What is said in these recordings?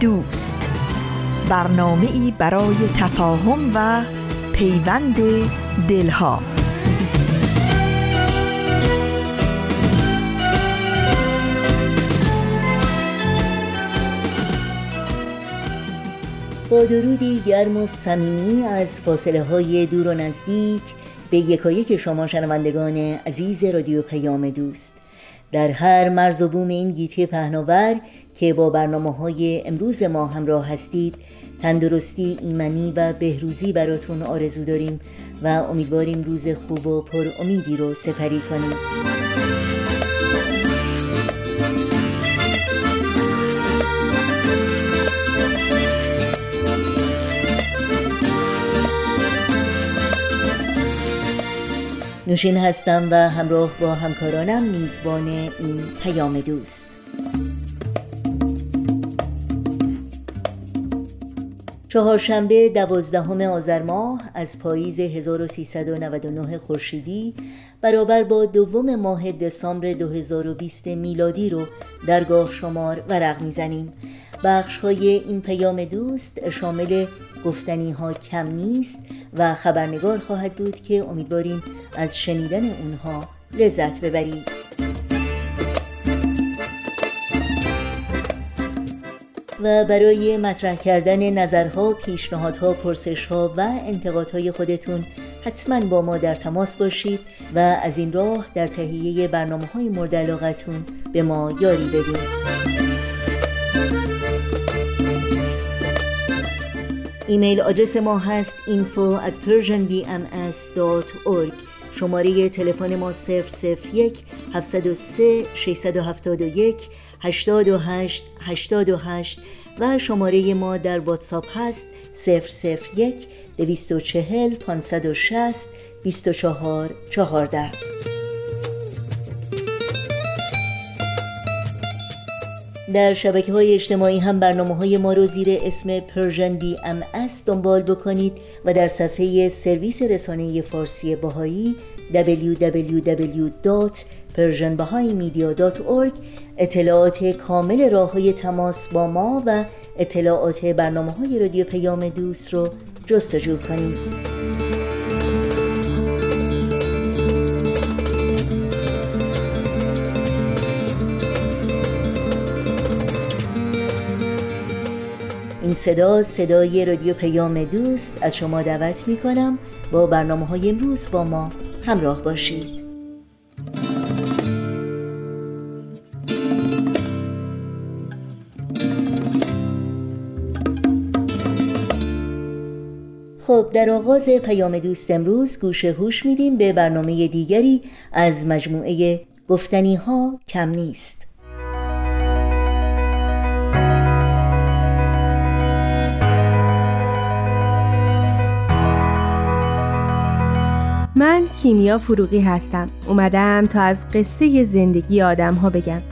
دوست، برنامه‌ای برای تفاهم و پیوند دلها. با درودی گرم و صمیمی از فاصله‌های دور و نزدیک به یکایک شما شنوندگان عزیز رادیو پیام دوست، در هر مرز و بوم این گیتی پهناور که با برنامه‌های امروز ما همراه هستید، تندرستی، ایمنی و بهروزی براتون آرزو داریم و امیدواریم روز خوب و پر امیدی رو سپری کنید. نوشین هستم و همراه با همکارانم میزبان این پیام دوست. چهارشنبه 12 آذر ماه از پاییز 1399 خورشیدی برابر با دوم ماه دسامبر 2020 میلادی رو درگاه شمار ورق میزنیم. بخش های این پیام دوست شامل گفتنی ها کم نیست و خبرنگار خواهد بود که امیدواریم از شنیدن اونها لذت ببرید. و برای مطرح کردن نظرها، پیشنهادها، پرسشها و انتقادهای خودتون حتما با ما در تماس باشید و از این راه در تهیه برنامه‌های مورد علاقتون به ما یاری بدید. ایمیل آدرس ما هست info@persianbms.org. شماره تلفن ما 001-703-671-828-828 و شماره ما در واتساپ هست 001-240-560-2414. در شبکه‌های اجتماعی هم برنامه‌های ما رو زیر اسم پرژن BMS دنبال بکنید و در صفحه سرویس رسانه فارسی باهایی www.persianbahaimedia.org اطلاعات کامل راه‌های تماس با ما و اطلاعات برنامه‌های رادیو پیام دوست رو جستجو کنید. این صدای رادیو پیام دوست. از شما دعوت میکنم با برنامه‌های امروز با ما همراه باشید. خب، در آغاز پیام دوست امروز گوش هوش میدیم به برنامه دیگری از مجموعه گفتنی ها کم نیست. من کیمیا فروغی هستم. اومدم تا از قصه زندگی آدم‌ها بگم.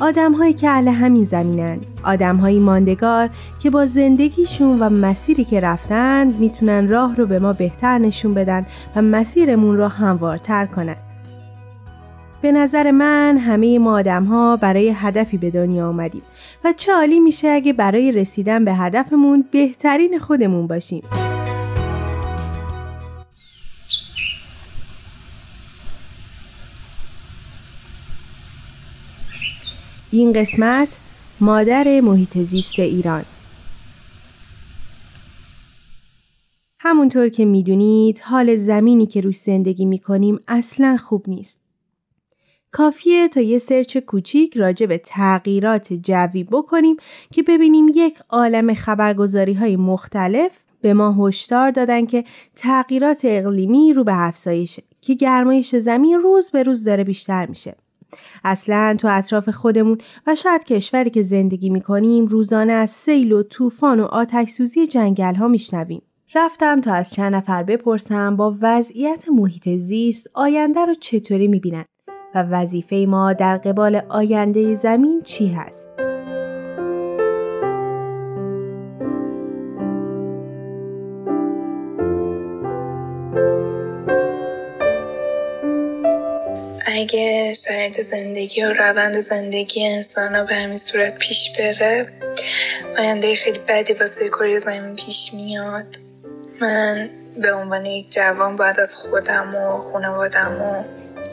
آدم‌هایی که اهل همین زمینن، آدم‌های ماندگار که با زندگیشون و مسیری که رفتن میتونن راه رو به ما بهتر نشون بدن و مسیرمون رو هموارتر کنن. به نظر من همه ما آدم‌ها برای هدفی به دنیا آمدیم و چه عالی میشه اگه برای رسیدن به هدفمون بهترین خودمون باشیم. این قسمت مادر محیط زیست ایران. همونطور که میدونید حال زمینی که روش زندگی میکنیم اصلا خوب نیست. کافیه تا یه سرچ کوچیک راجع به تغییرات جوی بکنیم که ببینیم یک عالم خبرگزاری‌های مختلف به ما هشدار دادن که تغییرات اقلیمی رو به افزایشه، که گرمایش زمین روز به روز داره بیشتر میشه. اصلاً تو اطراف خودمون و شاید کشوری که زندگی میکنیم روزانه از سیل و طوفان و آتش‌سوزی جنگل‌ها میشنویم. رفتم تا از چند نفر بپرسم با وضعیت محیط زیست آینده رو چطوری میبینن و وظیفه ما در قبال آینده زمین چی هست؟ اگه شرایط زندگی و روند زندگی انسان ها به همین صورت پیش بره، آینده خیلی بدی واسه کره زمین پیش میاد. من به عنوان یک جوان باید از خودم و خانوادم و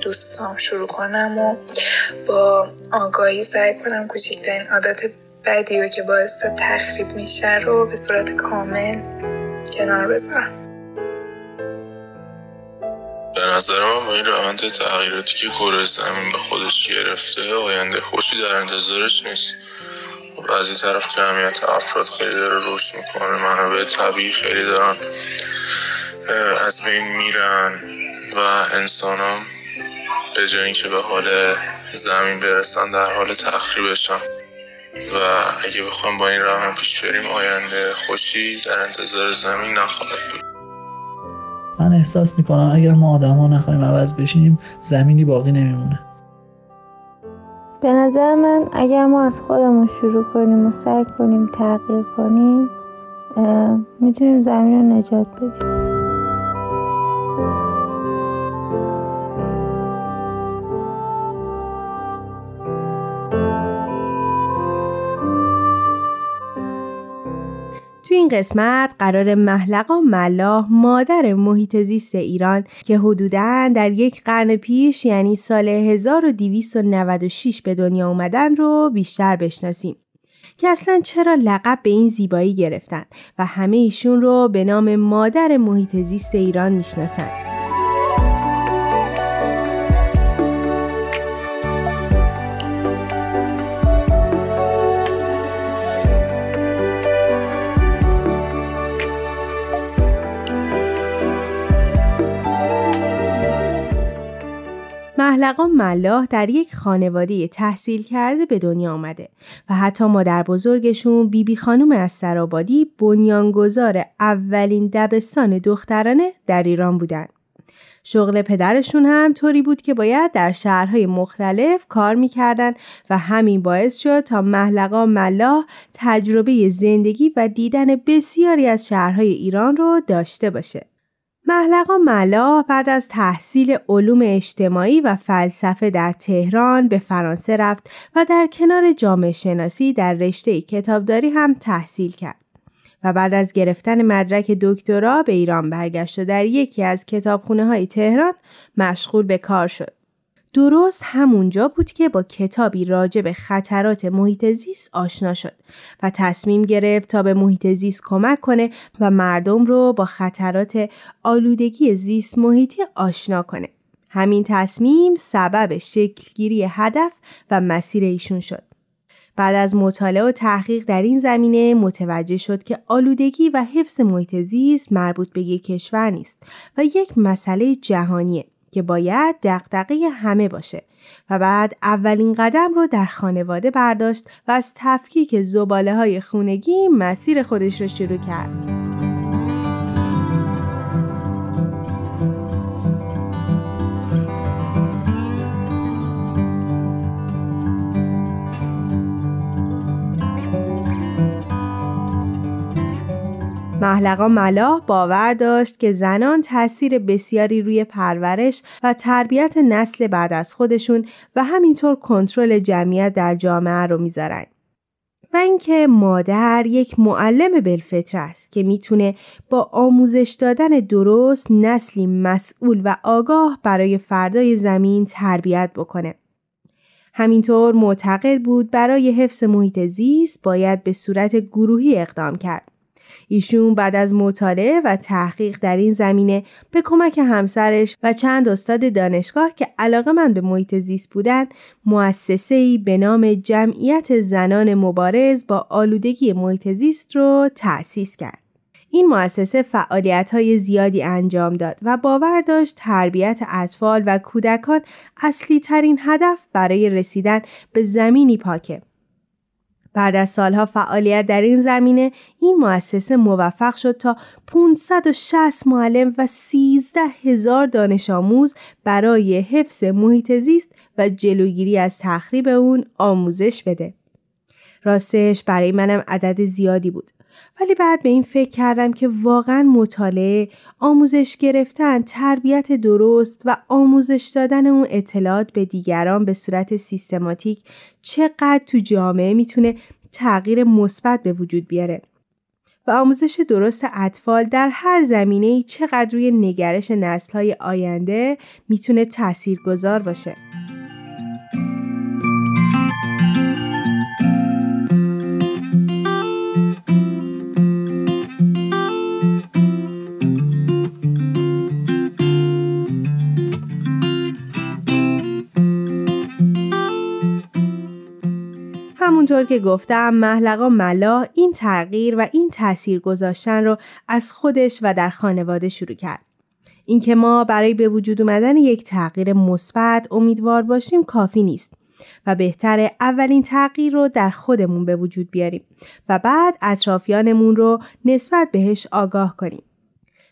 دوستام شروع کنم و با آگاهی سعی کنم کوچکترین عادت بدی رو که باعث تخریب میشه رو به صورت کامل کنار بذارم. به نظر من با این روند تغییراتی که کره زمین به خودش گرفته آینده خوشی در انتظارش نیست. خب از این طرف جمعیت افراد خیلی داره رشد میکنه، منابع طبیعی خیلی دارن از بین میرن و انسان ها به جای اینکه به حال زمین برسن در حال تخریبشن و اگه بخوایم با این روند پیش بریم آینده خوشی در انتظار زمین نخواهد بود. من احساس میکنم اگر ما آدم‌ها نخواهیم عوض بشیم زمینی باقی نمیمونه. به نظر من اگر ما از خودمون شروع کنیم و سعی کنیم تغییر کنیم میتونیم زمین رو نجات بدیم. تو این قسمت قرار محلقا ملاح، مادر محیط زیست ایران که حدوداً در یک قرن پیش یعنی سال 1296 به دنیا اومدن رو بیشتر بشناسیم که اصلاً چرا لقب به این زیبایی گرفتن و همه ایشون رو به نام مادر محیط زیست ایران میشناسن. محلقا ملاح در یک خانواده تحصیل کرده به دنیا آمده و حتی مادر بزرگشون بیبی خانم از سرابادی بنیانگذار اولین دبستان دخترانه در ایران بودن. شغل پدرشون هم طوری بود که باید در شهرهای مختلف کار میکردن و همین باعث شد تا محلقا ملاح تجربه زندگی و دیدن بسیاری از شهرهای ایران رو داشته باشه. محلقا ملاح بعد از تحصیل علوم اجتماعی و فلسفه در تهران به فرانسه رفت و در کنار جامعه شناسی در رشته کتابداری هم تحصیل کرد و بعد از گرفتن مدرک دکترا به ایران برگشت و در یکی از کتابخانه‌های تهران مشغول به کار شد. درست همونجا بود که با کتابی راجع به خطرات محیط زیست آشنا شد و تصمیم گرفت تا به محیط زیست کمک کنه و مردم رو با خطرات آلودگی زیست محیطی آشنا کنه. همین تصمیم سبب شکلگیری هدف و مسیر ایشون شد. بعد از مطالعه و تحقیق در این زمینه متوجه شد که آلودگی و حفظ محیط زیست مربوط به یک کشور نیست و یک مسئله جهانیه که باید دغدغه همه باشه و بعد اولین قدم رو در خانواده برداشت و از تفکیک زباله‌های خانگی مسیر خودش رو شروع کرد. محلقا ملاح باور داشت که زنان تأثیر بسیاری روی پرورش و تربیت نسل بعد از خودشون و همینطور کنترل جمعیت در جامعه رو میذارن و اینکه مادر یک معلم بالفطره است که میتونه با آموزش دادن درست نسلی مسئول و آگاه برای فردای زمین تربیت بکنه. همینطور معتقد بود برای حفظ محیط زیست باید به صورت گروهی اقدام کرد. ایشون بعد از مطالعه و تحقیق در این زمینه به کمک همسرش و چند استاد دانشگاه که علاقه‌مند به محیط زیست بودن مؤسسه‌ای به نام جمعیت زنان مبارز با آلودگی محیط زیست رو تأسیس کرد. این مؤسسه فعالیت‌های زیادی انجام داد و باور داشت تربیت اطفال و کودکان اصلی ترین هدف برای رسیدن به زمینی پاکه. بعد از سالها فعالیت در این زمینه، این مؤسسه موفق شد تا 560 معلم و 13,000 دانش آموز برای حفظ محیط زیست و جلوگیری از تخریب اون آموزش بده. راستش برای منم عدد زیادی بود، ولی بعد به این فکر کردم که واقعا مطالعه، آموزش گرفتن، تربیت درست و آموزش دادن اون اطلاعات به دیگران به صورت سیستماتیک چقدر تو جامعه میتونه تغییر مثبت به وجود بیاره و آموزش درست اطفال در هر زمینه‌ای چقدر روی نگرش نسل‌های آینده میتونه تاثیرگذار باشه. همونطور که گفتم، محلقا ملاح این تغییر و این تأثیر گذاشتن رو از خودش و در خانواده شروع کرد. اینکه ما برای به وجود آمدن یک تغییر مثبت امیدوار باشیم کافی نیست و بهتره اولین تغییر رو در خودمون به وجود بیاریم و بعد اطرافیانمون رو نسبت بهش آگاه کنیم.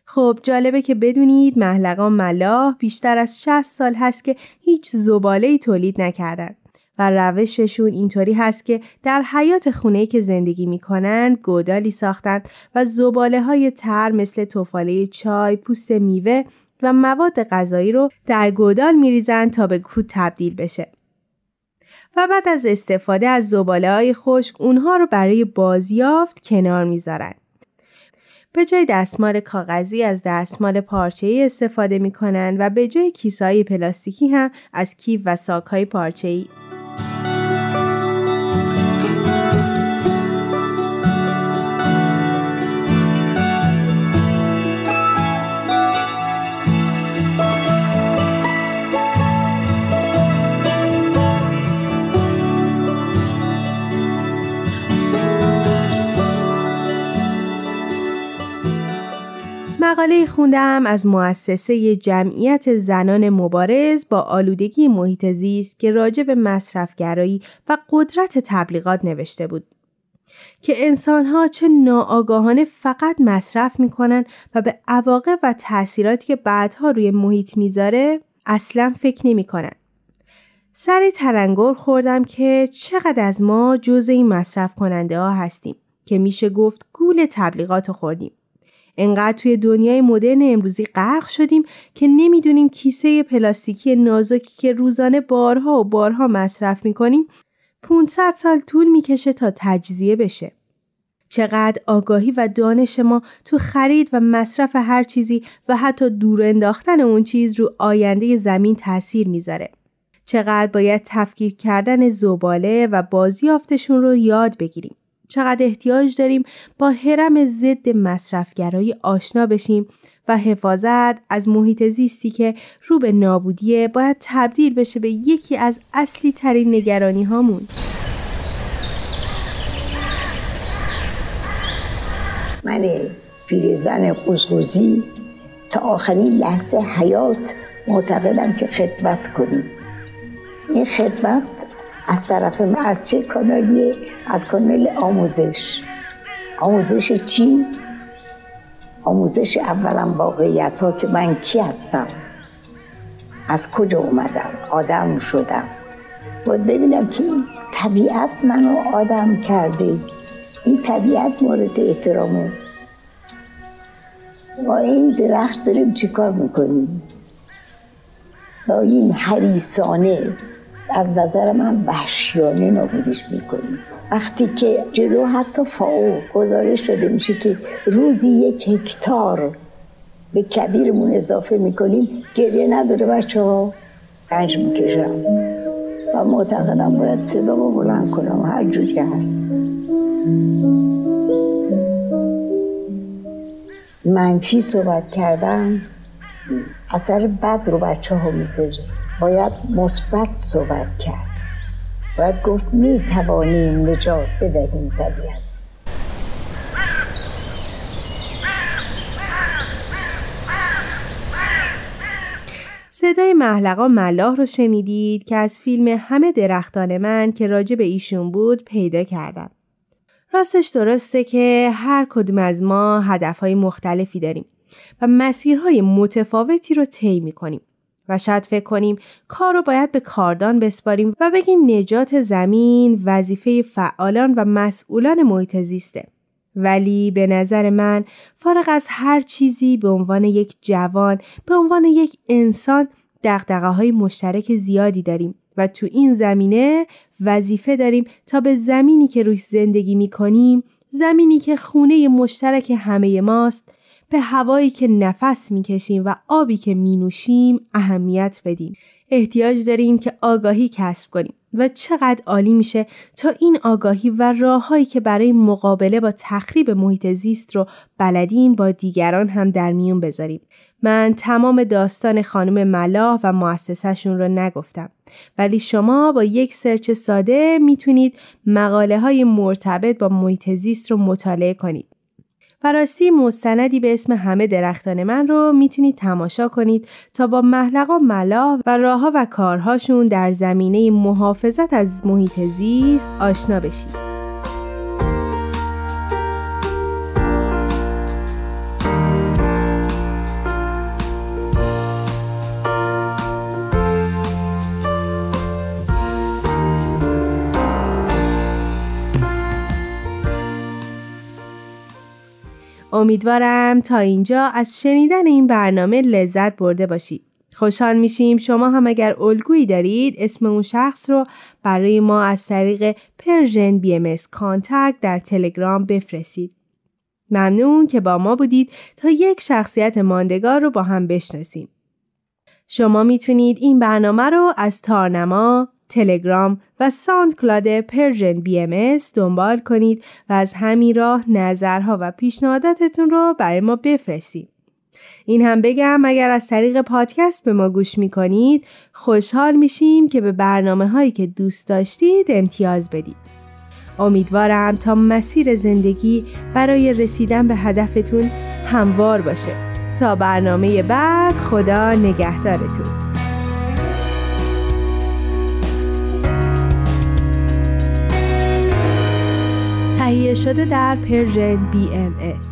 خب جالبه که بدونید محلقا ملاح بیشتر از 60 سال هست که هیچ زباله‌ای تولید نکردن و روششون اینطوری هست که در حیاط خونه‌ای که زندگی می‌کنن گودالی ساختن و زباله‌های تر مثل تفاله چای، پوست میوه و مواد غذایی رو در گودال می‌ریزن تا به کود تبدیل بشه. و بعد از استفاده از زباله‌های خشک اونها رو برای بازیافت کنار می‌ذارن. به جای دستمال کاغذی از دستمال پارچه‌ای استفاده می‌کنن و به جای کیسه‌های پلاستیکی هم از کیف و ساک‌های پارچه‌ای. مقاله خوندم از مؤسسه جمعیت زنان مبارز با آلودگی محیط زیست که راجع به مصرفگرایی و قدرت تبلیغات نوشته بود که انسان‌ها چه ناآگاهانه فقط مصرف می‌کنن و به عواقب و تأثیراتی که بعدها روی محیط میذاره اصلاً فکر نمی‌کنن. سری تلنگر خوردم که چقدر از ما جزء این مصرف کننده ها هستیم که میشه گفت گول تبلیغاتو خوردیم. انقدر توی دنیای مدرن امروزی غرق شدیم که نمیدونیم کیسه پلاستیکی نازکی که روزانه بارها و بارها مصرف میکنیم 500 سال طول میکشه تا تجزیه بشه. چقدر آگاهی و دانش ما تو خرید و مصرف هر چیزی و حتی دور انداختن اون چیز رو آینده زمین تأثیر میذاره. چقدر باید تفکیک کردن زباله و بازیافتشون رو یاد بگیریم. چقدر احتیاج داریم با هرم ضد مصرفگرایی آشنا بشیم و حفاظت از محیط زیستی که رو به نابودیه باید تبدیل بشه به یکی از اصلی ترین نگرانی هامون. من پیرزن قزقزی تا آخرین لحظه حیات معتقدم که خدمت کنیم. این خدمت از طرف من از چه کانالیه؟ از کانال آموزش. آموزش چی؟ آموزش اولا واقعیت ها که من کی هستم، از کجا اومدم، آدم شدم. باید ببینم که طبیعت منو آدم کرده، این طبیعت مورد احترامه. با این درخت داریم چی کار میکنیم؟ داریم حریصانه، از نظر من وحشیانه نابودش میکنیم. وقتی که جلو حتی فاو گزارش شده میشه که روزی 1 هکتار به کبیرمون اضافه میکنیم، گریه نداره بچه ها، رنج میکشم و معتقدم باید صدا رو بلند کنم هر جوری هست. منفی صحبت کردم اثر بد رو بچه ها میذاره. باید مثبت صحبت کرد. باید گفت می توانیم نجات بدهیم طبیعت. صدای محلقا ملاح رو شنیدید که از فیلم همه درختان من که راجع به ایشون بود پیدا کردم. راستش درسته که هر کدوم از ما هدفهای مختلفی داریم و مسیرهای متفاوتی رو طی می‌کنیم و شاید فکر کنیم کار رو باید به کاردان بسپاریم و بگیم نجات زمین وظیفه فعالان و مسئولان محیط زیسته. ولی به نظر من فارغ از هر چیزی به عنوان یک جوان، به عنوان یک انسان دغدغه‌های مشترک زیادی داریم و تو این زمینه وظیفه داریم تا به زمینی که روی زندگی می‌کنیم، زمینی که خونه مشترک همه ماست، به هوایی که نفس می‌کشیم و آبی که می‌نوشیم اهمیت بدیم. احتیاج داریم که آگاهی کسب کنیم و چقدر عالی میشه تا این آگاهی و راه‌هایی که برای مقابله با تخریب محیط زیست رو بلدیم با دیگران هم در میون بذاریم. من تمام داستان خانم ملاح و مؤسسه‌شون رو نگفتم، ولی شما با یک سرچ ساده میتونید مقاله‌های مرتبط با محیط زیست رو مطالعه کنید. فراستی مستندی به اسم همه درختان من رو میتونید تماشا کنید تا با محلقا ملاح و راه‌ها و کارهاشون در زمینه محافظت از محیط زیست آشنا بشید. امیدوارم تا اینجا از شنیدن این برنامه لذت برده باشید. خوشحال میشیم شما هم اگر الگویی دارید اسم اون شخص رو برای ما از طریق Persian BMS کانتکت در تلگرام بفرستید. ممنون که با ما بودید تا یک شخصیت ماندگار رو با هم بشناسیم. شما میتونید این برنامه رو از تارنما، تلگرام و ساوند کلاد Persian BMS دنبال کنید و از همین راه نظرها و پیشنهاداتتون رو برای ما بفرستید. این هم بگم اگر از طریق پادکست به ما گوش میکنید خوشحال میشیم که به برنامه هایی که دوست داشتید امتیاز بدید. امیدوارم تا مسیر زندگی برای رسیدن به هدفتون هموار باشه. تا برنامه بعد، خدا نگهدارتون. تهیه شده در پرژن BMS.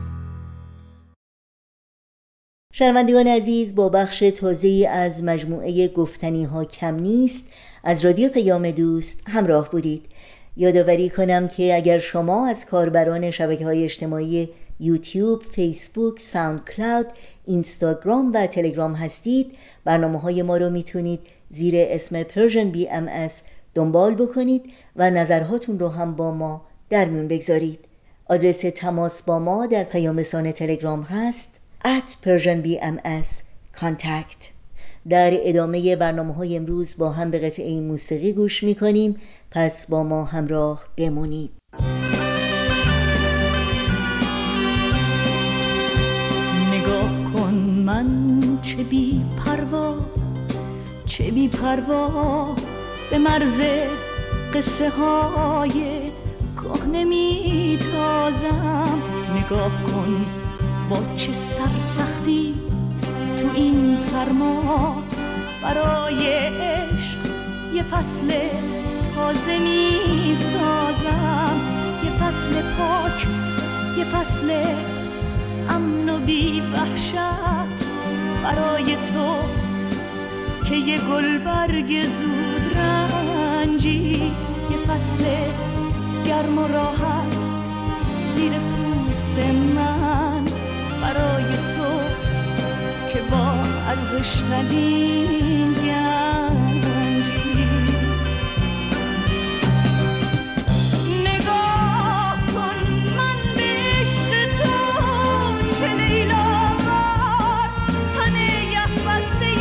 شنوندگان عزیز، با بخش تازه‌ای از مجموعه گفتنی ها کم نیست از رادیو پیام دوست همراه بودید. یادآوری کنم که اگر شما از کاربران شبکه‌های اجتماعی یوتیوب، فیسبوک، ساوند کلاود، اینستاگرام و تلگرام هستید، برنامه‌های ما رو میتونید زیر اسم پرژن BMS دنبال بکنید و نظرهاتون رو هم با ما در میون بگذارید. آدرس تماس با ما در پیام رسان تلگرام هست @PersianBMSContact. در ادامه برنامه‌های امروز با هم به قطعه موسیقی گوش می‌کنیم، پس با ما همراه بمونید. نگاه کن من چه بی پروا، چه بی پروا به مرز قصه های کهنه میتازم. نگاه کن با چه سرسختی تو این سرما برای عشق یه فصل تازه میسازم، یه فصل پاک، یه فصل امن و بی وحشت برای تو که یه گلبرگ زود رنجی، یه فصل گرم و راحت زیر پوست من برای تو که با ارزش ندیم گنجی. نگاه کن من بشت تو شنیلا بار تنه یه بسته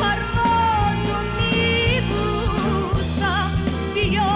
پرواز و میبوسم، بیا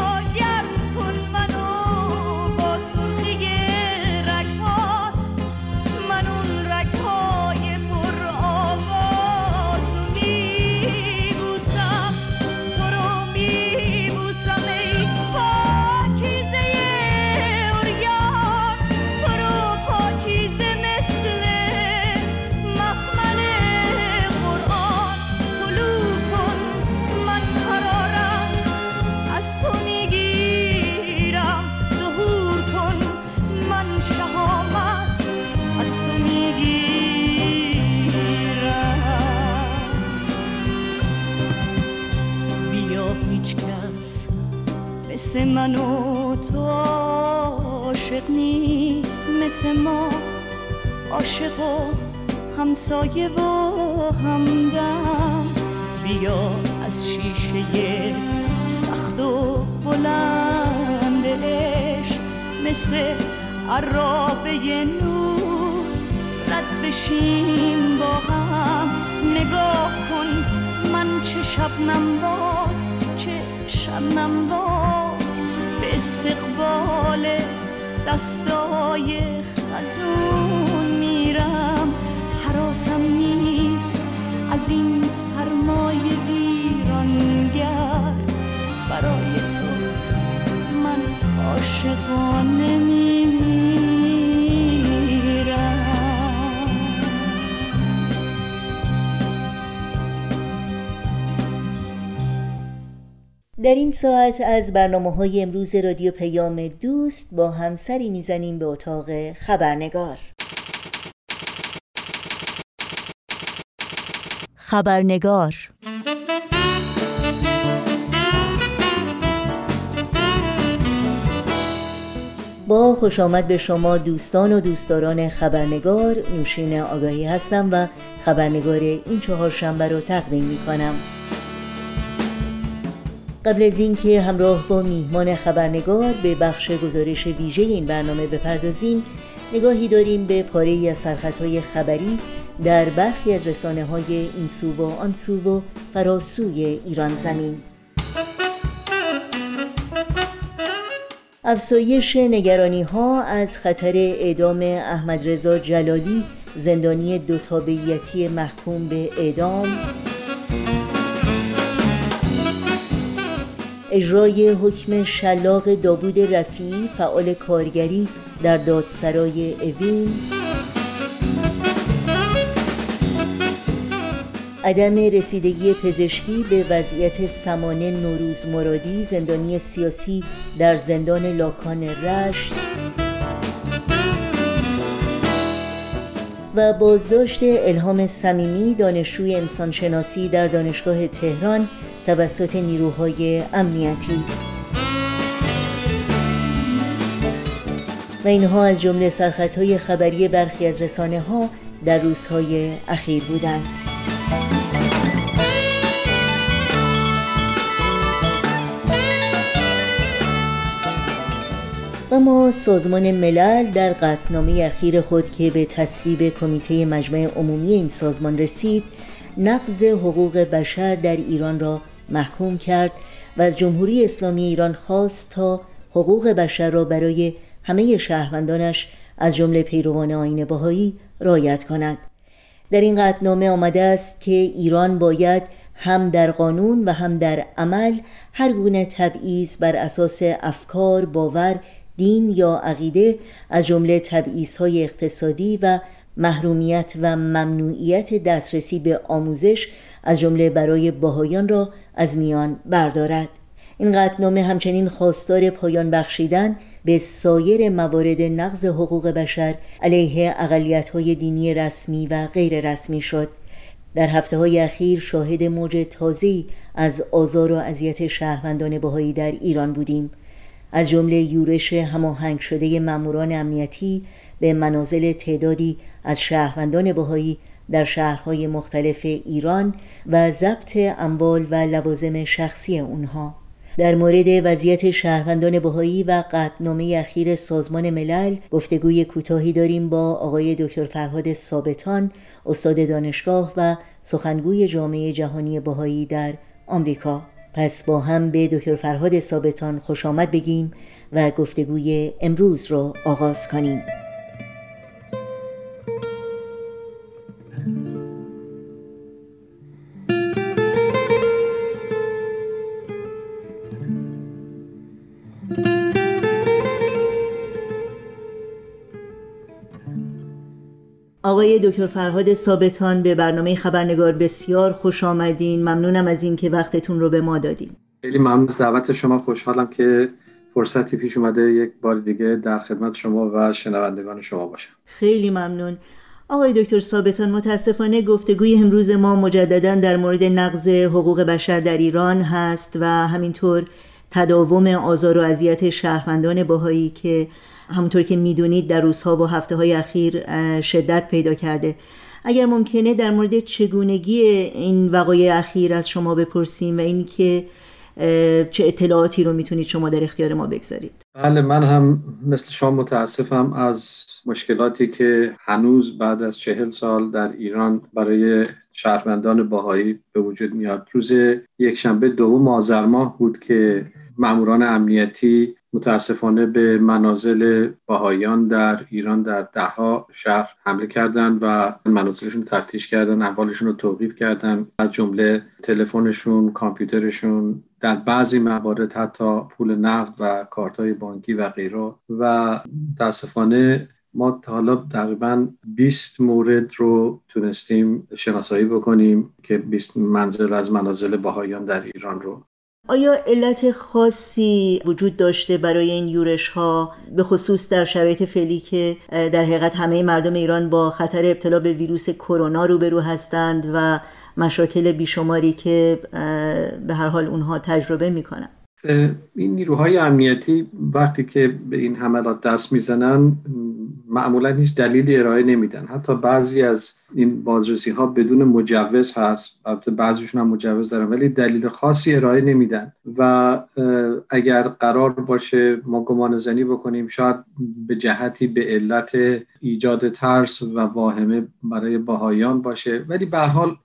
مثل من و تو عاشق نیست، مثل ما عاشق و همسایه و همدم. بیا از شیشه سخت و بلند عشق مثل عرابه نور رد بشیم با هم. نگاه کن من چه شبنم‌بار، چه شبنم‌بار به استقبال دستای خزون میرم. حراسم نیست از این سرمای ویرانگر، برای تو من عاشقانه میمیرم. در این ساعت از برنامه‌های امروز رادیو پیام دوست با همسری میزنیم به اتاق خبرنگار. خبرنگار با خوش آمد به شما دوستان و دوستداران خبرنگار، نوشین آگاهی هستم و خبرنگار این چهارشنبه رو تقدیم می‌کنم. قبل از اینکه همراه با میهمان خبرنگار به بخش گزارش ویژه این برنامه بپردازیم، نگاهی داریم به پاره‌ای از سرخط‌های خبری در برخی از رسانه‌های این سو و آن سو و فراسوی ایران زمین. افزایش نگرانی‌ها از خطر اعدام احمد رضا جلالی، زندانی دوتابعیتی محکوم به اعدام. اجرای حکم شلاق داوود رفیع، فعال کارگری در دادسرای اوین. عدم رسیدگی پزشکی به وضعیت سامان نوروز مرادی، زندانی سیاسی در زندان لاکان رشت. و بازداشت الهام صمیمی، دانشجوی انسانشناسی در دانشگاه تهران توسط نیروهای امنیتی. و اینها از جمله سرخطهای خبری برخی از رسانه‌ها در روزهای اخیر بودند. اما سازمان ملل در قطعنامه اخیر خود که به تصویب کمیته مجمع عمومی این سازمان رسید، نقض حقوق بشر در ایران را محکوم کرد و از جمهوری اسلامی ایران خواست تا حقوق بشر را برای همه شهروندانش از جمله پیروان آیین بهایی رعایت کند. در این قطعنامه آمده است که ایران باید هم در قانون و هم در عمل هر گونه تبعیض بر اساس افکار، باور، دین یا عقیده، از جمله تبعیض‌های اقتصادی و محرومیت و ممنوعیت دسترسی به آموزش از جمله برای بهائیان را از میان بردارد. این قطعنامه همچنین خواستار پایان بخشیدن به سایر موارد نقض حقوق بشر علیه اقلیت‌های دینی رسمی و غیر رسمی شد. در هفته‌های اخیر شاهد موج تازه‌ای از آزار و اذیت شهروندان بهائی در ایران بودیم، از جمله یورش هماهنگ شده ماموران امنیتی به منازل تعدادی از شهروندان بهائی در شهرهای مختلف ایران و ضبط اموال و لوازم شخصی آنها. در مورد وضعیت شهروندان بهائی و قطعنامه اخیر سازمان ملل گفتگوی کوتاهی داریم با آقای دکتر فرهاد ثابتان، استاد دانشگاه و سخنگوی جامعه جهانی بهائی در آمریکا. پس با هم به دکتر فرهاد ثابتان خوش آمد بگیم و گفتگوی امروز را آغاز کنیم. آقای دکتر فرهاد ثابتان، به برنامه خبرنگار بسیار خوش آمدین. ممنونم از این که وقتتون رو به ما دادین. خیلی ممنون از دعوت شما. خوشحالم که فرصتی پیش اومده یک بار دیگه در خدمت شما و شنوندگان شما باشم. خیلی ممنون. آقای دکتر ثابتان، متاسفانه گفتگوی امروز ما مجدداً در مورد نقض حقوق بشر در ایران هست و همینطور تداوم آزار و اذیت شهروندان بهایی که همونطور که میدونید در روزها و هفته‌های اخیر شدت پیدا کرده. اگر ممکنه در مورد چگونگی این وقایع اخیر از شما بپرسیم و این که چه اطلاعاتی رو میتونید شما در اختیار ما بگذارید. بله، من هم مثل شما متاسفم از مشکلاتی که هنوز بعد از 40 سال در ایران برای شهروندان بهایی به وجود میاد. روز یکشنبه دوم آذر ماه بود که ماموران امنیتی متاسفانه به منازل بهاییان در ایران در دهها شهر حمله کردند و منازلشون تفتیش کردند، احوالشون رو توقیف کردند، از جمله تلفنشون، کامپیوترشون، در بعضی موارد حتی پول نقد و کارت‌های بانکی و غیره. و متاسفانه ما تا حالا تقریباً 20 مورد رو تونستیم شناسایی بکنیم که 20 منزل از منازل بهاییان در ایران رو. آیا علت خاصی وجود داشته برای این یورش ها، به خصوص در شرایط فعلی که در حقیقت همه مردم ایران با خطر ابتلا به ویروس کرونا روبرو هستند و مشاکل بیشماری که به هر حال اونها تجربه میکنن؟ این نیروهای امنیتی وقتی که به این حملات دست میزنن معمولا هیچ دلیلی ارائه نمیدن. حتی بعضی از این بازرسی ها بدون مجوز هست، البته بعضیشون هم مجوز دارن، ولی دلیل خاصی ارائه نمیدن. و اگر قرار باشه ما گمان زنی بکنیم شاید به جهتی به علت ایجاد ترس و واهمه برای بهاییان باشه، ولی به هر حال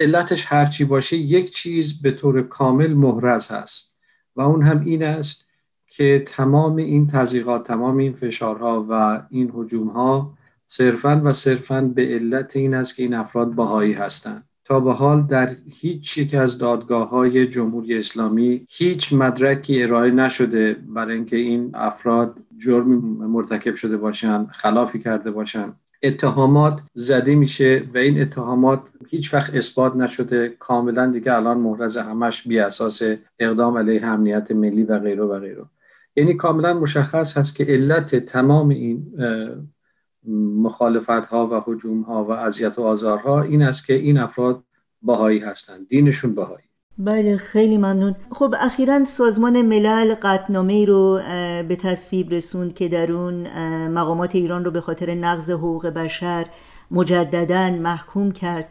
علتش هر چی باشه یک چیز به طور کامل محرز هست و اون هم این است که تمام این تضییقات، تمام این فشارها و این هجومها صرفاً و صرفاً به علت این است که این افراد بهایی هستند. تا به حال در هیچ یک از دادگاه‌های جمهوری اسلامی هیچ مدرکی ارائه نشده برای اینکه این افراد جرمی مرتکب شده باشند، خلافی کرده باشند. اتهامات زده میشه و این اتهامات هیچ وقت اثبات نشده، کاملا دیگه الان محرز همش بی اساس اقدام علیه امنیت ملی و غیره و غیره. یعنی کاملا مشخص هست که علت تمام این مخالفت ها و هجوم ها و اذیت و آزارها این است که این افراد بهایی هستند، دینشون بهایی. بله، خیلی ممنون. خب اخیراً سازمان ملل قطعنامه‌ای رو به تصویب رسوند که در اون مقامات ایران رو به خاطر نقض حقوق بشر مجدداً محکوم کرد.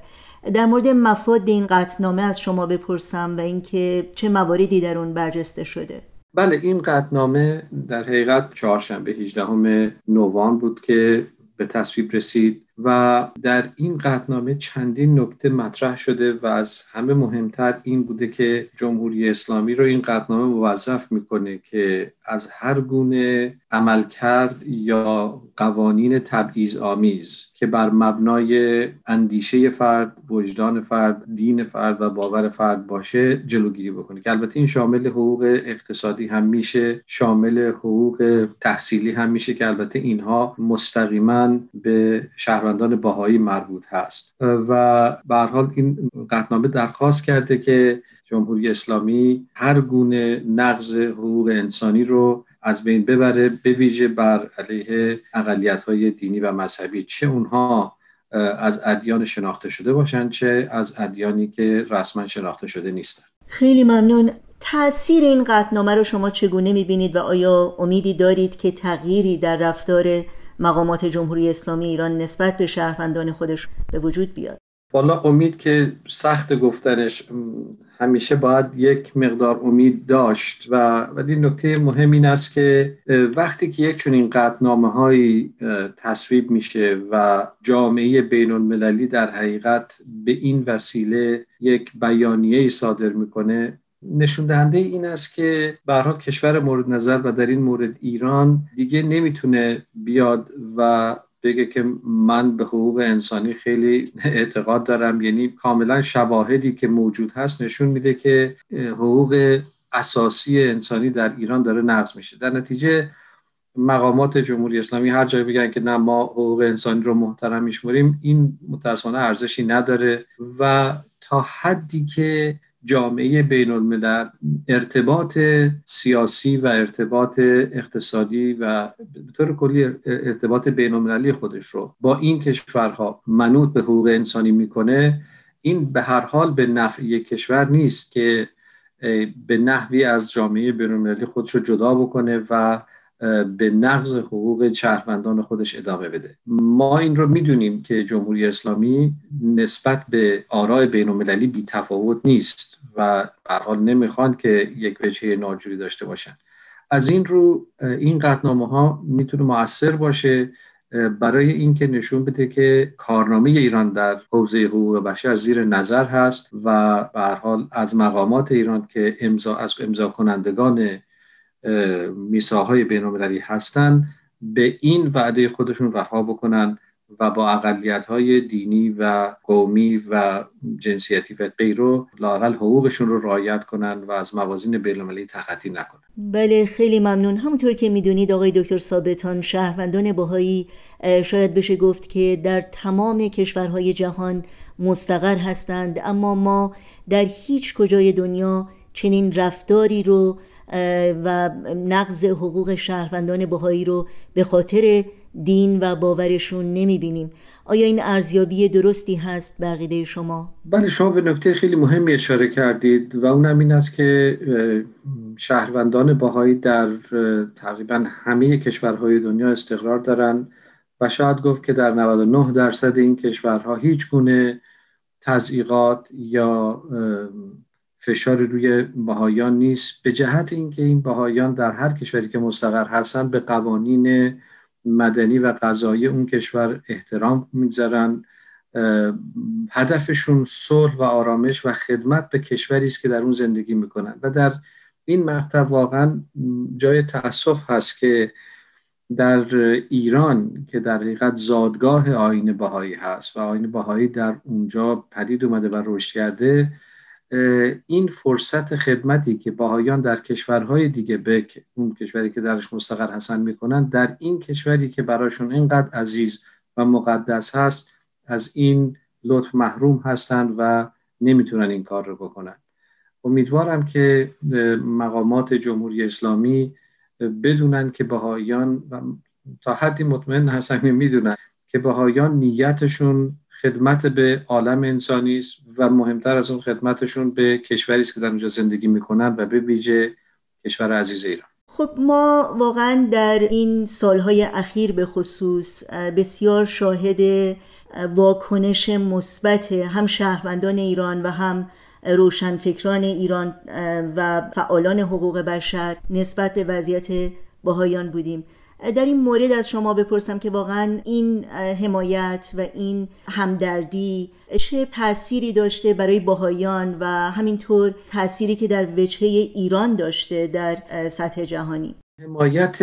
در مورد مفاد این قطعنامه از شما بپرسم و اینکه چه مواردی در اون برجسته شده. بله، این قطعنامه در حقیقت چهارشنبه 18 نوامبر بود که به تصویب رسید و در این قطعنامه چندین نکته مطرح شده و از همه مهمتر این بوده که جمهوری اسلامی رو این قطعنامه موظف میکنه که از هر گونه عملکرد یا قوانین تبعیض‌آمیز که بر مبنای اندیشه فرد، وجدان فرد، دین فرد و باور فرد باشه جلوگیری بکنه، که البته این شامل حقوق اقتصادی هم میشه، شامل حقوق تحصیلی هم میشه که البته اینها مستقیما به شهروندان بهایی مربوط هست. و به هر حال این قطعنامه درخواست کرده که جمهوری اسلامی هر گونه نقض حقوق انسانی رو از بین ببره، به ویژه بر علیه اقلیت‌های دینی و مذهبی، چه اونها از ادیان شناخته شده باشند چه از ادیانی که رسما شناخته شده نیستند. خیلی ممنون. تأثیر این قطعنامه رو شما چگونه می‌بینید و آیا امیدی دارید که تغییری در رفتار مقامات جمهوری اسلامی ایران نسبت به شهروندان خودش به وجود بیاد؟ والا امید که سخت گفتنش، همیشه باید یک مقدار امید داشت و ولی نکته مهم این است که وقتی که یک چنین قطعنامه‌هایی تصویب میشه و جامعه بین‌المللی در حقیقت به این وسیله یک بیانیه‌ای صادر میکنه، نشون دهنده این است که به هر حال کشور مورد نظر و در این مورد ایران دیگه نمیتونه بیاد و بگه که من به حقوق انسانی خیلی اعتقاد دارم. یعنی کاملا شواهدی که موجود هست نشون میده که حقوق اساسی انسانی در ایران داره نقض میشه. در نتیجه مقامات جمهوری اسلامی هر جایی بگن که نه ما حقوق انسانی رو محترم میشمریم، این متأسفانه ارزشی نداره. و تا حدی که جامعه بین‌الملل ارتباط سیاسی و ارتباط اقتصادی و به طور کلی ارتباط بین‌المللی خودش رو با این کشورها منوط به حقوق انسانی میکنه، این به هر حال به نفع یک کشور نیست که به نحوی از جامعه بین‌المللی خودش رو جدا بکنه و به نقض حقوق شهروندان خودش ادامه بده. ما این رو میدونیم که جمهوری اسلامی نسبت به آراء بین‌المللی بی‌تفاوت نیست و به هر حال نمیخوان که یک وجهه ناجوری داشته باشن. از این رو این قطعنامه‌ها میتونه مؤثر باشه برای اینکه نشون بده که کارنامه ایران در حوزه حقوق بشر زیر نظر هست و به هر حال از مقامات ایران که امضا کنندگان میثاق‌های بین‌المللی هستند به این وعده خودشون وفا بکنن و با اقلیت‌های دینی و قومی و جنسیتی و غیره لااقل حقوقشون رو رعایت کنن و از موازین بین‌المللی تخطی نکنن. بله خیلی ممنون. همونطور که میدونید آقای دکتر ثابتان، شهروندان بهایی شاید بشه گفت که در تمام کشورهای جهان مستقر هستند، اما ما در هیچ کجای دنیا چنین رفتاری رو و نقض حقوق شهروندان بهایی رو به خاطر دین و باورشون نمیبینیم. آیا این ارزیابی درستی هست به عقیده شما؟ بله، شما به نکته خیلی مهمی اشاره کردید و اونم این است که شهروندان بهایی در تقریبا همه کشورهای دنیا استقرار دارن و شاید گفت که در 99% این کشورها هیچ گونه تضییقات یا فشار روی بهایان نیست، به جهت اینکه این بهایان در هر کشوری که مستقر هستن به قوانین مدنی و قضایی اون کشور احترام می‌گذارن. هدفشون صلح و آرامش و خدمت به کشوری است که در اون زندگی میکنن و در این مقطع واقعا جای تأسف هست که در ایران که در حقیقت زادگاه آیین بهایی هست و آیین بهایی در اونجا پدید اومده و رشد کرده، این فرصت خدمتی که بهایان در کشورهای دیگه به اون کشوری که درش مستقر هستن میکنن، در این کشوری که براشون اینقدر عزیز و مقدس هست از این لطف محروم هستن و نمیتونن این کار رو بکنن. امیدوارم که مقامات جمهوری اسلامی بدونن که بهایان تا حدی مطمئن هستن، میدونن که بهایان نیتشون خدمت به عالم انسانی است و مهمتر از اون خدمتشون به کشوری است که در اونجا زندگی میکنن و به ویژه کشور عزیز ایران. خب ما واقعا در این سالهای اخیر به خصوص بسیار شاهد واکنش مثبت هم شهروندان ایران و هم روشنفکران ایران و فعالان حقوق بشر نسبت به وضعیت بهایان بودیم. در این مورد از شما بپرسم که واقعا این حمایت و این همدردی چه تأثیری داشته برای بهایان و همینطور تأثیری که در وجهه ایران داشته در سطح جهانی؟ حمایت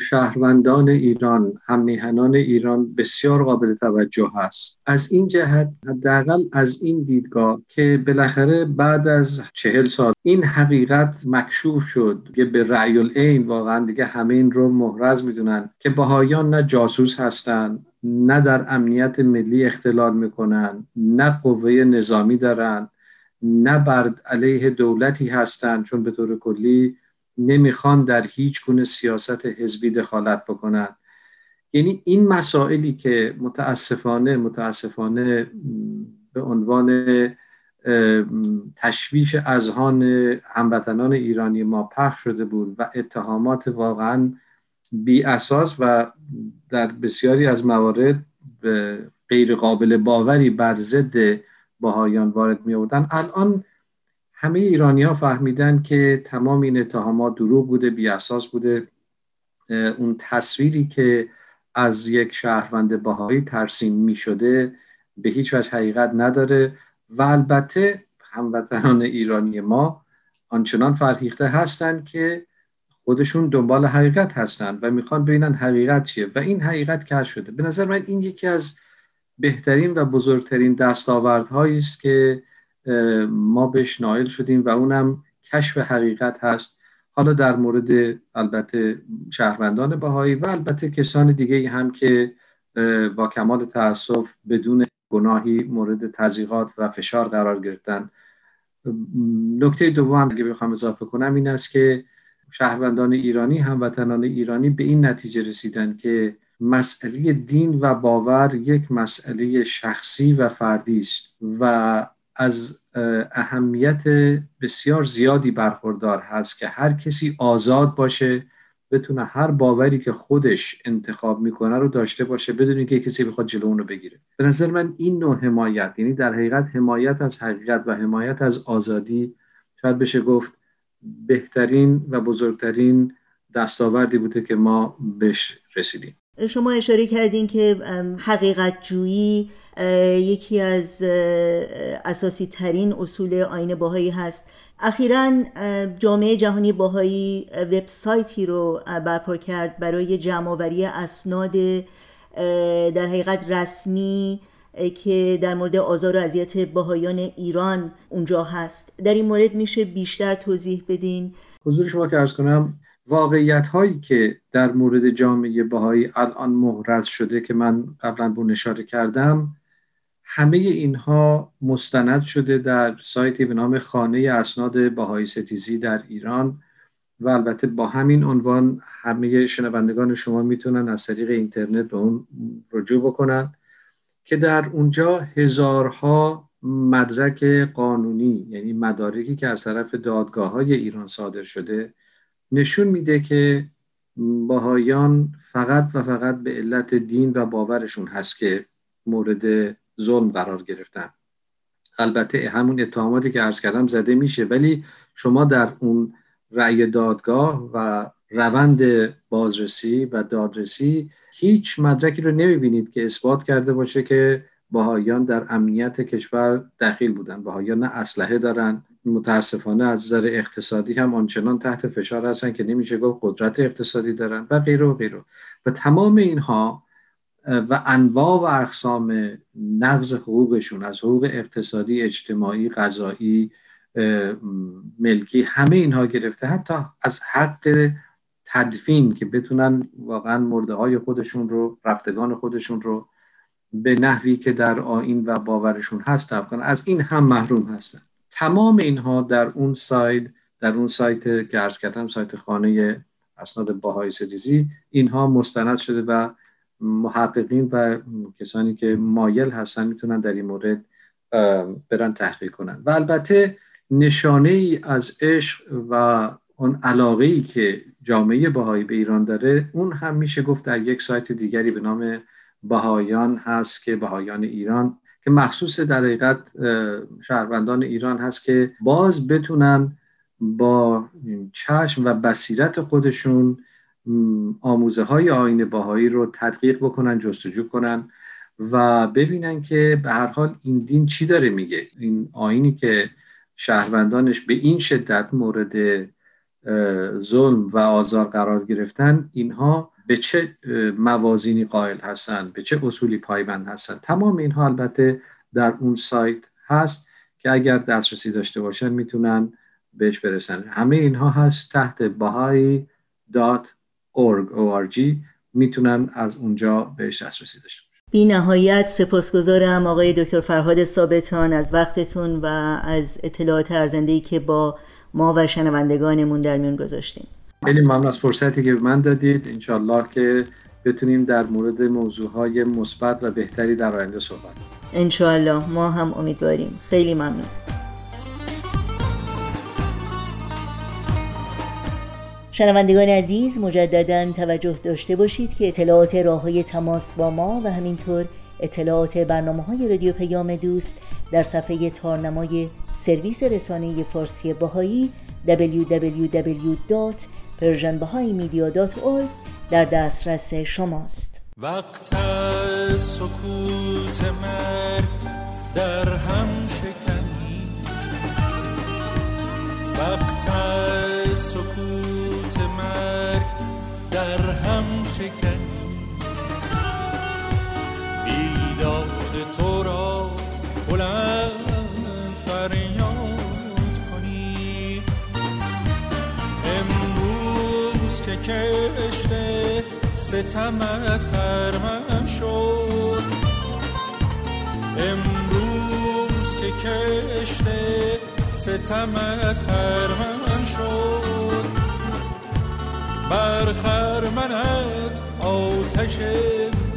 شهروندان ایران، هم‌میهنان ایران بسیار قابل توجه است. از این جهت، حداقل از این دیدگاه که بالاخره بعد از 40 سال این حقیقت مکشوف شد که به رأی العین واقعا دیگه همه این رو محرز میدونن که بهایان نه جاسوس هستن، نه در امنیت ملی اختلال میکنن، نه قوه نظامی دارن، نه بر علیه دولتی هستن، چون به طور کلی نمیخوان در هیچ گونه سیاست حزبی دخالت بکنن. یعنی این مسائلی که متاسفانه به عنوان تشویش اذهان هموطنان ایرانی ما پخش شده بود و اتهامات واقعا بی اساس و در بسیاری از موارد غیر قابل باوری بر ضد بهایان وارد می آوردن، الان همه ایرانی‌ها فهمیدن که تمام این اتهامات دروغ بوده، بی‌اساس بوده. اون تصویری که از یک شهروند بهایی ترسیم می‌شده به هیچ وجه حقیقت نداره و البته هموطنان ایرانی ما آنچنان فرهیخته هستند که خودشون دنبال حقیقت هستند و می‌خوان ببینن حقیقت چیه و این حقیقت کشف شده. به نظر من این یکی از بهترین و بزرگترین دستاوردهایی است که ما بهش نائل شدیم و اونم کشف حقیقت هست. حالا در مورد البته شهروندان بهایی و البته کسان دیگه هم که با کمال تأسف بدون گناهی مورد تضییقات و فشار قرار گرفتن. نکته دوم که بخوام اضافه کنم این است که شهروندان ایرانی، هموطنان ایرانی به این نتیجه رسیدن که مسئله دین و باور یک مسئله شخصی و فردی است و از اهمیت بسیار زیادی برخوردار هست که هر کسی آزاد باشه، بتونه هر باوری که خودش انتخاب میکنه رو داشته باشه بدون اینکه کسی بخواد جلو اون رو بگیره. به نظر من این نوع حمایت، یعنی در حقیقت حمایت از حقیقت و حمایت از آزادی، شاید بشه گفت بهترین و بزرگترین دستاوردی بوده که ما بهش رسیدیم. شما اشاره کردین که حقیقت جویی یکی از اساسی ترین اصول آیین باهایی هست. اخیراً جامعه جهانی باهایی وبسایتی رو برپا کرد برای جمع‌آوری اسناد در حقیقت رسمی که در مورد آزار و اذیت باهایان ایران اونجا هست. در این مورد میشه بیشتر توضیح بدین؟ حضور شما که عرض کنم، واقعیت هایی که در مورد جامعه بهایی الان محرز شده که من قبلا به اون اشاره کردم، همه اینها مستند شده در سایتی به نام خانه اسناد بهایی ستیزی در ایران و البته با همین عنوان همه شنوندگان شما میتونن از طریق اینترنت به اون رجوع بکنن که در اونجا هزارها مدرک قانونی، یعنی مدارکی که از طرف دادگاه های ایران صادر شده، نشون میده که باهایان فقط و فقط به علت دین و باورشون هست که مورد ظلم قرار گرفتن. البته همون اتهاماتی که عرض کردم زده میشه، ولی شما در اون رأی دادگاه و روند بازرسی و دادرسی هیچ مدرکی رو نمیبینید که اثبات کرده باشه که باهایان در امنیت کشور دخیل بودن. باهایان نه اسلحه دارن، متاسفانه از نظر اقتصادی هم آنچنان تحت فشار هستن که نمیشه گفت قدرت اقتصادی دارن و غیره و غیره. و تمام اینها و انواع و اقسام نقض حقوقشون از حقوق اقتصادی، اجتماعی، قضایی، ملکی، همه اینها گرفته حتی از حق تدفین که بتونن واقعا مرده های خودشون رو، رفتگان خودشون رو به نحوی که در آیین و باورشون هست تفکن، از این هم محروم هستن. تمام اینها در اون سایت، که عرض کردم، سایت خانه اسناد بهایی ستیزی، اینها مستند شده و محققین و کسانی که مایل هستن میتونن در این مورد برن تحقیق کنن. و البته نشانه ای از عشق و اون علاقه ای که جامعه بهایی به ایران داره، اون هم میشه گفت در یک سایت دیگری به نام بهایان هست، که بهایان ایران، که مخصوص در حقیقت شهروندان ایران هست که باز بتونن با چشم و بصیرت خودشون آموزه های آیین بهایی رو تدقیق بکنن، جستجو کنن و ببینن که به هر حال این دین چی داره میگه. این آیینی که شهروندانش به این شدت مورد ظلم و آزار قرار گرفتن، اینها به چه موازینی قائل هستند، به چه اصولی پایبند هستند. تمام اینها البته در اون سایت هست که اگر دسترسی داشته باشن میتونن بهش برسن. همه اینها هست تحت bahai.org میتونن از اونجا بهش دسترسی داشته باشن. بی نهایت سپاسگزارم آقای دکتر فرهاد ثابتان از وقتتون و از اطلاعات ارزنده‌ای که با ما و شنوندگانمون در میون گذاشتین. خیلی ممنون از فرصتی که به من دادید. انشالله که بتونیم در مورد موضوعهای مثبت و بهتری در آینده صحبت کنیم. انشالله، ما هم امیدواریم. خیلی ممنون. شنوندگان عزیز، مجدداً توجه داشته باشید که اطلاعات راههای تماس با ما و همینطور اطلاعات برنامه‌های رادیو پیام دوست در صفحه تارنمای سرویس رسانه فارسی بهایی www.persianbahaimedia.org در دسترس شماست. وقت سکوت مرگ در هم شکنی، وقت سکوت مرگ در هم شکنی، بیداد تو را بلند فریاد کنی. امروز که کشته ستمت خرمن شد، امروز که کشته ستمت خرمن شد، بر خرمنت آتش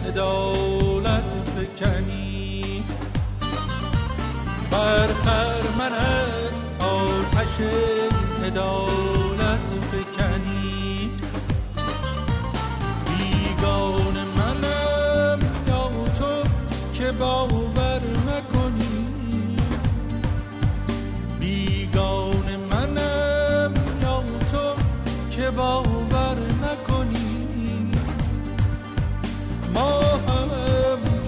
عدالت فکنی، بر خرمنت من از آتش عدالت فکنی، بیگانه منم یا تو که باور مکنی، بیگانه منم یا تو که باور نکنی. ما هم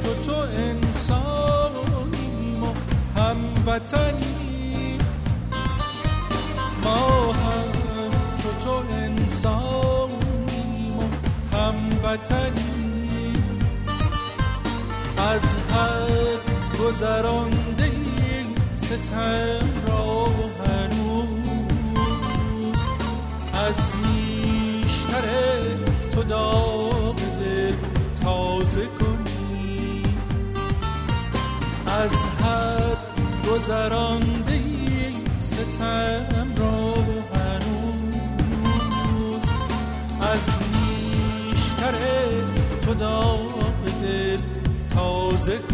چو تو انسانیم و هموطنیم، ما هم چو تو انسانیم و هموطنیم. از حد گذرانده این ستم را هنوز، از نیشتر تو داغ دل تازه کنی، از حد گذرانده این ستم را هنوز، از نیشتر تو داغ دل تازه کنی.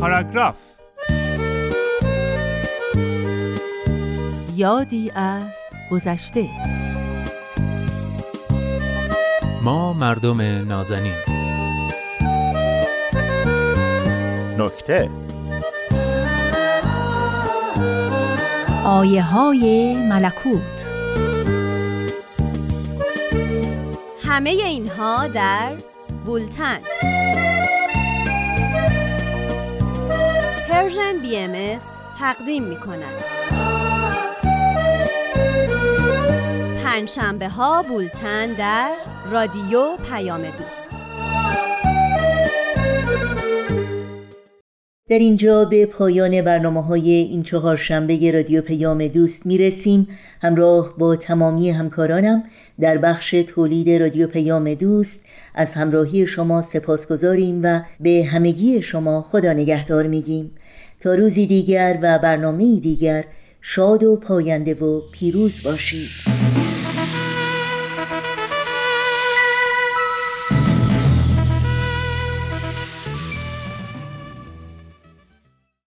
پاراگراف. یادی از گذشته. ما مردم نازنین. نکته. آیه های ملکوت. همه اینها در بولتن پرژن BMS تقدیم می‌کند. پنجشنبه‌ها بولتن در رادیو پیام دوست. در اینجا به پایان برنامه‌های این چهارشنبه رادیو پیام دوست می‌رسیم. همراه با تمامی همکارانم در بخش تولید رادیو پیام دوست از همراهی شما سپاسگزاریم و به همگی شما خدا نگهدار میگیم. تا روزی دیگر و برنامه‌ای دیگر شاد و پاینده و پیروز باشید.